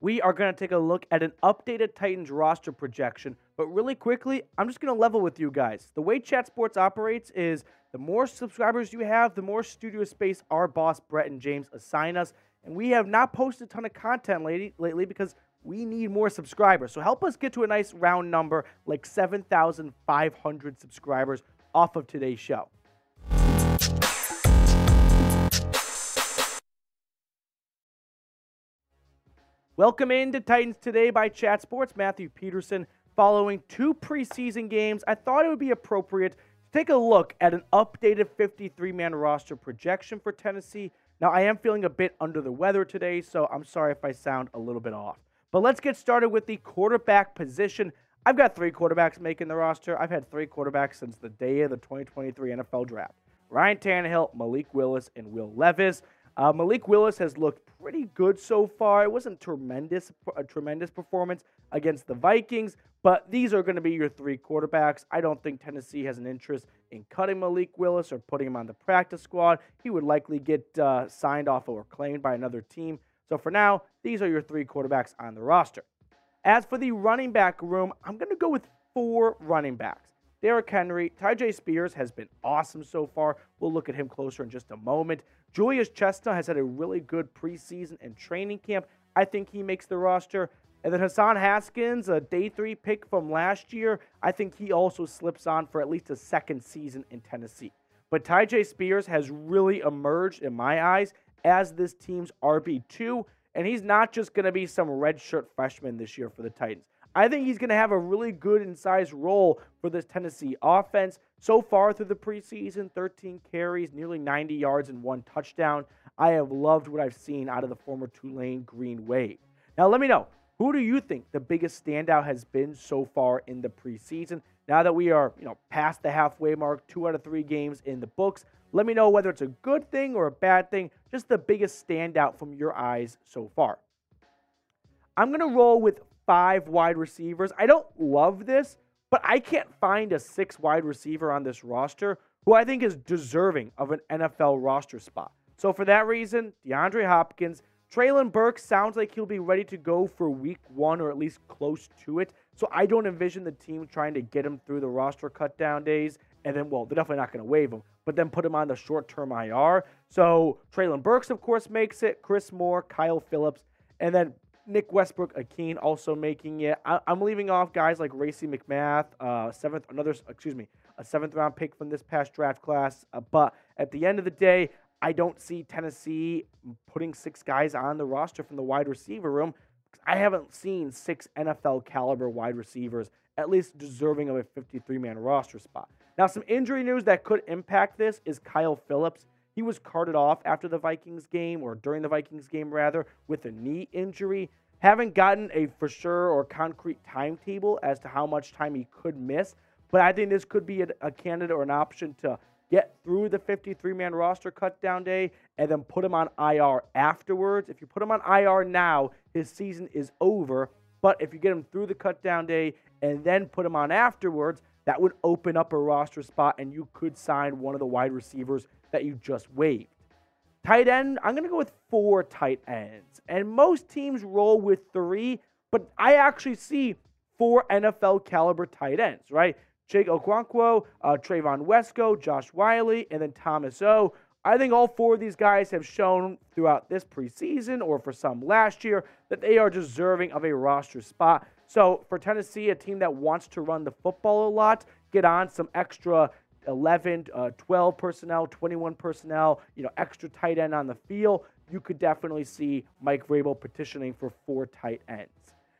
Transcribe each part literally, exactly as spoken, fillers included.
we are going to take a look at an updated Titans roster projection. But really quickly, I'm just going to level with you guys. The way Chat Sports operates is the more subscribers you have, the more studio space our boss, Brett and James, assign us. And we have not posted a ton of content lately because we need more subscribers. So help us get to a nice round number, like seven thousand five hundred subscribers off of today's show. Welcome into Titans Today by Chat Sports. Matthew Peterson. Following two preseason games, I thought it would be appropriate to take a look at an updated fifty-three man roster projection for Tennessee. Now, I am feeling a bit under the weather today, so I'm sorry if I sound a little bit off. But let's get started with the quarterback position. I've got three quarterbacks making the roster. I've had three quarterbacks since the day of the twenty twenty-three N F L Draft. Ryan Tannehill, Malik Willis, and Will Levis. Uh, Malik Willis has looked pretty good so far. It wasn't tremendous, a tremendous performance against the Vikings, but these are going to be your three quarterbacks. I don't think Tennessee has an interest in cutting Malik Willis or putting him on the practice squad. He would likely get uh, signed off or claimed by another team. So for now, these are your three quarterbacks on the roster. As for the running back room, I'm going to go with four running backs. Derrick Henry, Tyjae Spears has been awesome so far. We'll look at him closer in just a moment. Julius Chestnut has had a really good preseason and training camp. I think he makes the roster. And then Hassan Haskins, a day three pick from last year, I think he also slips on for at least a second season in Tennessee. But Tyjae Spears has really emerged, in my eyes, as this team's R B two, and he's not just going to be some redshirt freshman this year for the Titans. I think he's going to have a really good and sized role for this Tennessee offense. So far through the preseason, thirteen carries, nearly ninety yards, and one touchdown. I have loved what I've seen out of the former Tulane Green Wave. Now let me know, who do you think the biggest standout has been so far in the preseason? Now that we are, you know, past the halfway mark, two out of three games in the books, let me know whether it's a good thing or a bad thing, just the biggest standout from your eyes so far. I'm going to roll with five wide receivers. I don't love this, but I can't find a six wide receiver on this roster who I think is deserving of an N F L roster spot. So for that reason, DeAndre Hopkins, Treylon Burks sounds like he'll be ready to go for week one or at least close to it. So I don't envision the team trying to get him through the roster cut down days. And then, well, they're definitely not going to waive him, but then put him on the short-term I R. So Treylon Burks, of course, makes it. Chris Moore, Kyle Phillips, and then Nick Westbrook Akeen also making it. I, I'm leaving off guys like Racey McMath, uh, seventh, another, excuse me, a seventh round pick from this past draft class. Uh, but at the end of the day, I don't see Tennessee putting six guys on the roster from the wide receiver room. I haven't seen six N F L caliber wide receivers, at least deserving of a fifty-three man roster spot. Now, some injury news that could impact this is Kyle Phillips. He was carted off after the Vikings game, or during the Vikings game rather, with a knee injury. Haven't gotten a for sure or concrete timetable as to how much time he could miss, but I think this could be a, a candidate or an option to get through the fifty-three man roster cutdown day and then put him on I R afterwards. If you put him on I R now, his season is over, but if you get him through the cutdown day and then put him on afterwards, that would open up a roster spot and you could sign one of the wide receivers that you just waived. Tight end, I'm going to go with four tight ends. And most teams roll with three, but I actually see four N F L caliber tight ends, right? Jake Okonkwo, uh, Trevon Wesco, Josh Whyle, and then Thomas O. I think all four of these guys have shown throughout this preseason, or for some last year, that they are deserving of a roster spot. So for Tennessee, a team that wants to run the football a lot, get on some extra eleven, uh, twelve personnel, twenty-one personnel, you know, extra tight end on the field, you could definitely see Mike Vrabel petitioning for four tight ends.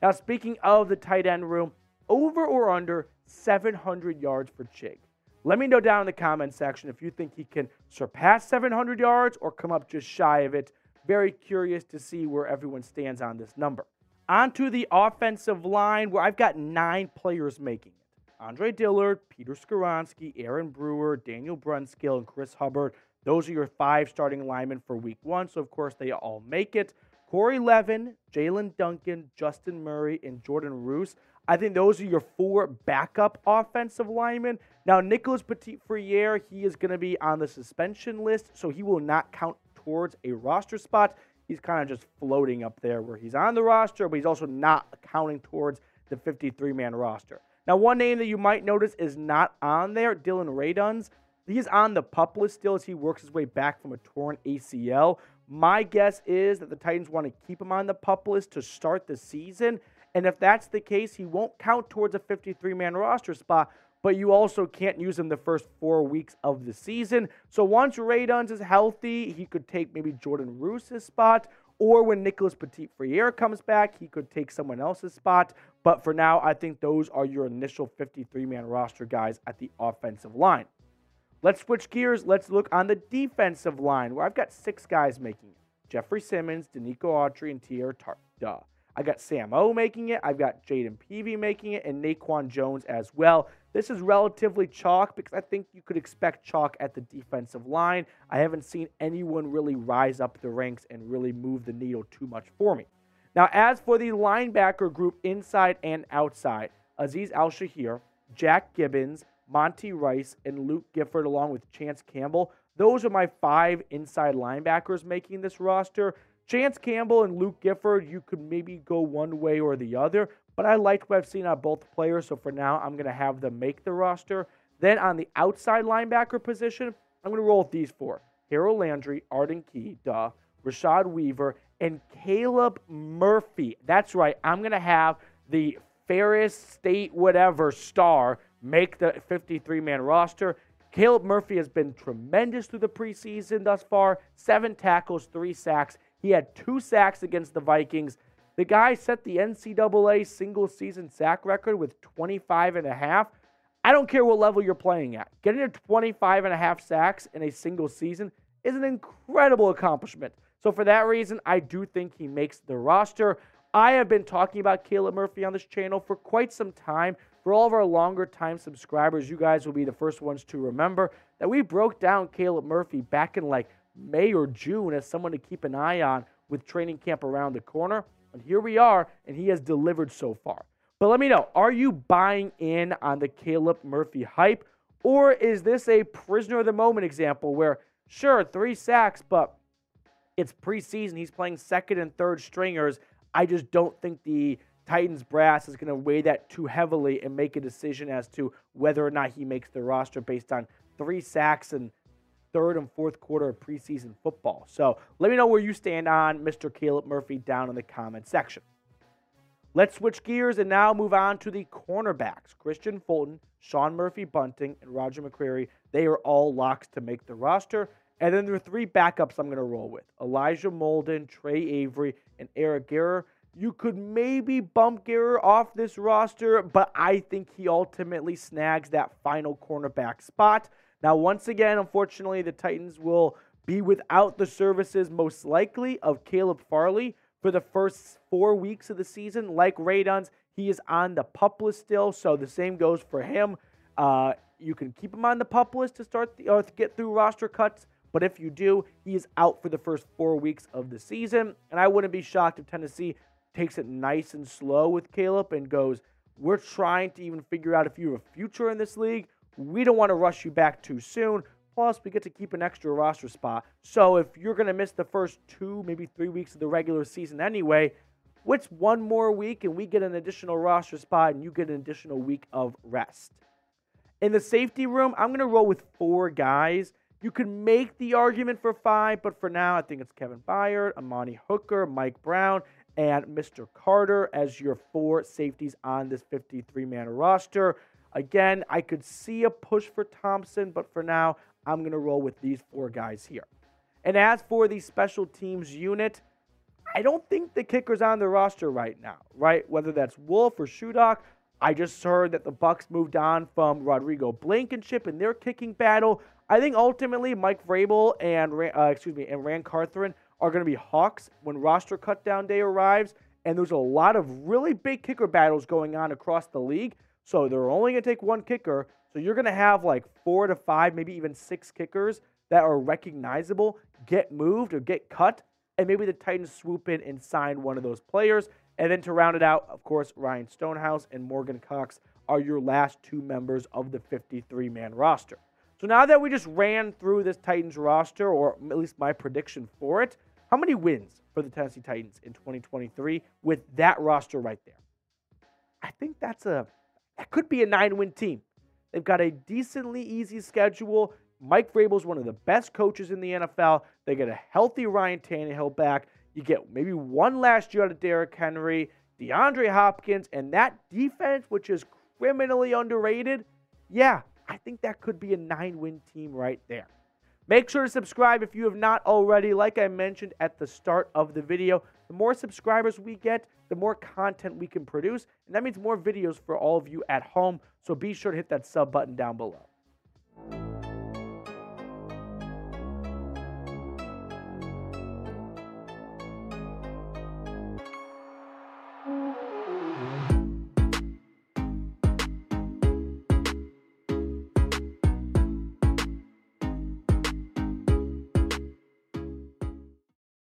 Now, speaking of the tight end room, over or under seven hundred yards for Chig. Let me know down in the comment section if you think he can surpass seven hundred yards or come up just shy of it. Very curious to see where everyone stands on this number. On to the offensive line, where I've got nine players making it. Andre Dillard, Peter Skoronski, Aaron Brewer, Daniel Brunskill, and Chris Hubbard. Those are your five starting linemen for week one, so of course they all make it. Corey Levin, Jalen Duncan, Justin Murray, and Jordan Roos. I think those are your four backup offensive linemen. Now, Nicholas Petit-Frere, he is going to be on the suspension list, so he will not count towards a roster spot. he's kind of just floating up there where he's on the roster, but he's also not counting towards the fifty-three man roster. Now, one name that you might notice is not on there, Dylan Raduns. He's on the PUP list still as he works his way back from a torn A C L. My guess is that the Titans want to keep him on the PUP list to start the season, and if that's the case, he won't count towards a fifty-three man roster spot, but you also can't use him the first four weeks of the season. So once Raduns is healthy, he could take maybe Jordan Roos' spot, or when Nicholas Petit-Frere comes back, he could take someone else's spot. But for now, I think those are your initial fifty-three man roster guys at the offensive line. Let's switch gears. Let's look on the defensive line, where I've got six guys making it. Jeffrey Simmons, Danico Autry, and T R. Tart. Duh. I got Sam O making it. I've got Jaden Peavy making it, and Naquan Jones as well. This is relatively chalk because I think you could expect chalk at the defensive line. I haven't seen anyone really rise up the ranks and really move the needle too much for me. Now, as for the linebacker group inside and outside, Azeez Al-Shahir, Jack Gibbons, Monty Rice, and Luke Gifford, along with Chance Campbell. Those are my five inside linebackers making this roster. Chance Campbell and Luke Gifford, you could maybe go one way or the other, but I liked what I've seen on both players, so for now, I'm going to have them make the roster. Then on the outside linebacker position, I'm going to roll with these four. Harold Landry, Arden Key, duh, Rashad Weaver, and Caleb Murphy. That's right, I'm going to have the Ferris State whatever star make the fifty-three man roster. Caleb Murphy has been tremendous through the preseason thus far. Seven tackles, three sacks. He had two sacks against the Vikings. The guy set the N C double A single-season sack record with twenty-five and a half. I don't care what level you're playing at. Getting to twenty-five and a half sacks in a single season is an incredible accomplishment. So for that reason, I do think he makes the roster. I have been talking about Caleb Murphy on this channel for quite some time. For all of our longer-time subscribers, you guys will be the first ones to remember that we broke down Caleb Murphy back in like May or June as someone to keep an eye on with training camp around the corner. And here we are, and he has delivered so far. But let me know, are you buying in on the Caleb Murphy hype, or is this a prisoner of the moment example where, sure, three sacks, but it's preseason, he's playing second and third stringers. I just don't think the Titans brass is going to weigh that too heavily and make a decision as to whether or not he makes the roster based on three sacks and third and fourth quarter of preseason football. So let me know where you stand on Mister Caleb Murphy down in the comment section. Let's switch gears and now move on to the cornerbacks. Christian Fulton, Sean Murphy Bunting, and Roger McCreary, they are all locks to make the roster. And then there are three backups I'm going to roll with. Elijah Molden, Trey Avery, and Eric Guerrer. You could maybe bump Guerrer off this roster, but I think he ultimately snags that final cornerback spot. Now, once again, unfortunately, the Titans will be without the services, most likely, of Caleb Farley for the first four weeks of the season. Like Raduns, he is on the PUP list still, so the same goes for him. Uh, you can keep him on the PUP list to start the, or to get through roster cuts. But if you do, he is out for the first four weeks of the season. And I wouldn't be shocked if Tennessee takes it nice and slow with Caleb and goes, we're trying to even figure out if you have a future in this league. We don't want to rush you back too soon. Plus, we get to keep an extra roster spot. So if you're going to miss the first two, maybe three weeks of the regular season anyway, what's one more week and we get an additional roster spot and you get an additional week of rest? In the safety room, I'm going to roll with four guys. You can make the argument for five, but for now, I think it's Kevin Byard, Imani Hooker, Mike Brown, and Mister Carter as your four safeties on this fifty-three man roster. Again, I could see a push for Thompson, but for now, I'm going to roll with these four guys here. And as for the special teams unit, I don't think the kicker's on the roster right now, right? Whether that's Wolf or Shudock, I just heard that the Bucks moved on from Rodrigo Blankenship in their kicking battle. I think ultimately Mike Vrabel and uh, excuse me and Rand Carthen are going to be Hawks when roster cutdown day arrives, and there's a lot of really big kicker battles going on across the league. So they're only going to take one kicker. So you're going to have like four to five, maybe even six kickers that are recognizable get moved or get cut, and maybe the Titans swoop in and sign one of those players. And then to round it out, of course, Ryan Stonehouse and Morgan Cox are your last two members of the fifty-three man roster. So now that we just ran through this Titans roster, or at least my prediction for it, How many wins for the Tennessee Titans in twenty twenty-three with that roster right there? I think that's a that could be a nine-win team. They've got a decently easy schedule. Mike Vrabel's one of the best coaches in the N F L. They get a healthy Ryan Tannehill back. You get maybe one last year out of Derrick Henry, DeAndre Hopkins, and that defense, which is criminally underrated. Yeah, I think that could be a nine-win team right there. Make sure to subscribe if you have not already. Like I mentioned at the start of the video, the more subscribers we get, the more content we can produce, and that means more videos for all of you at home. So be sure to hit that sub button down below.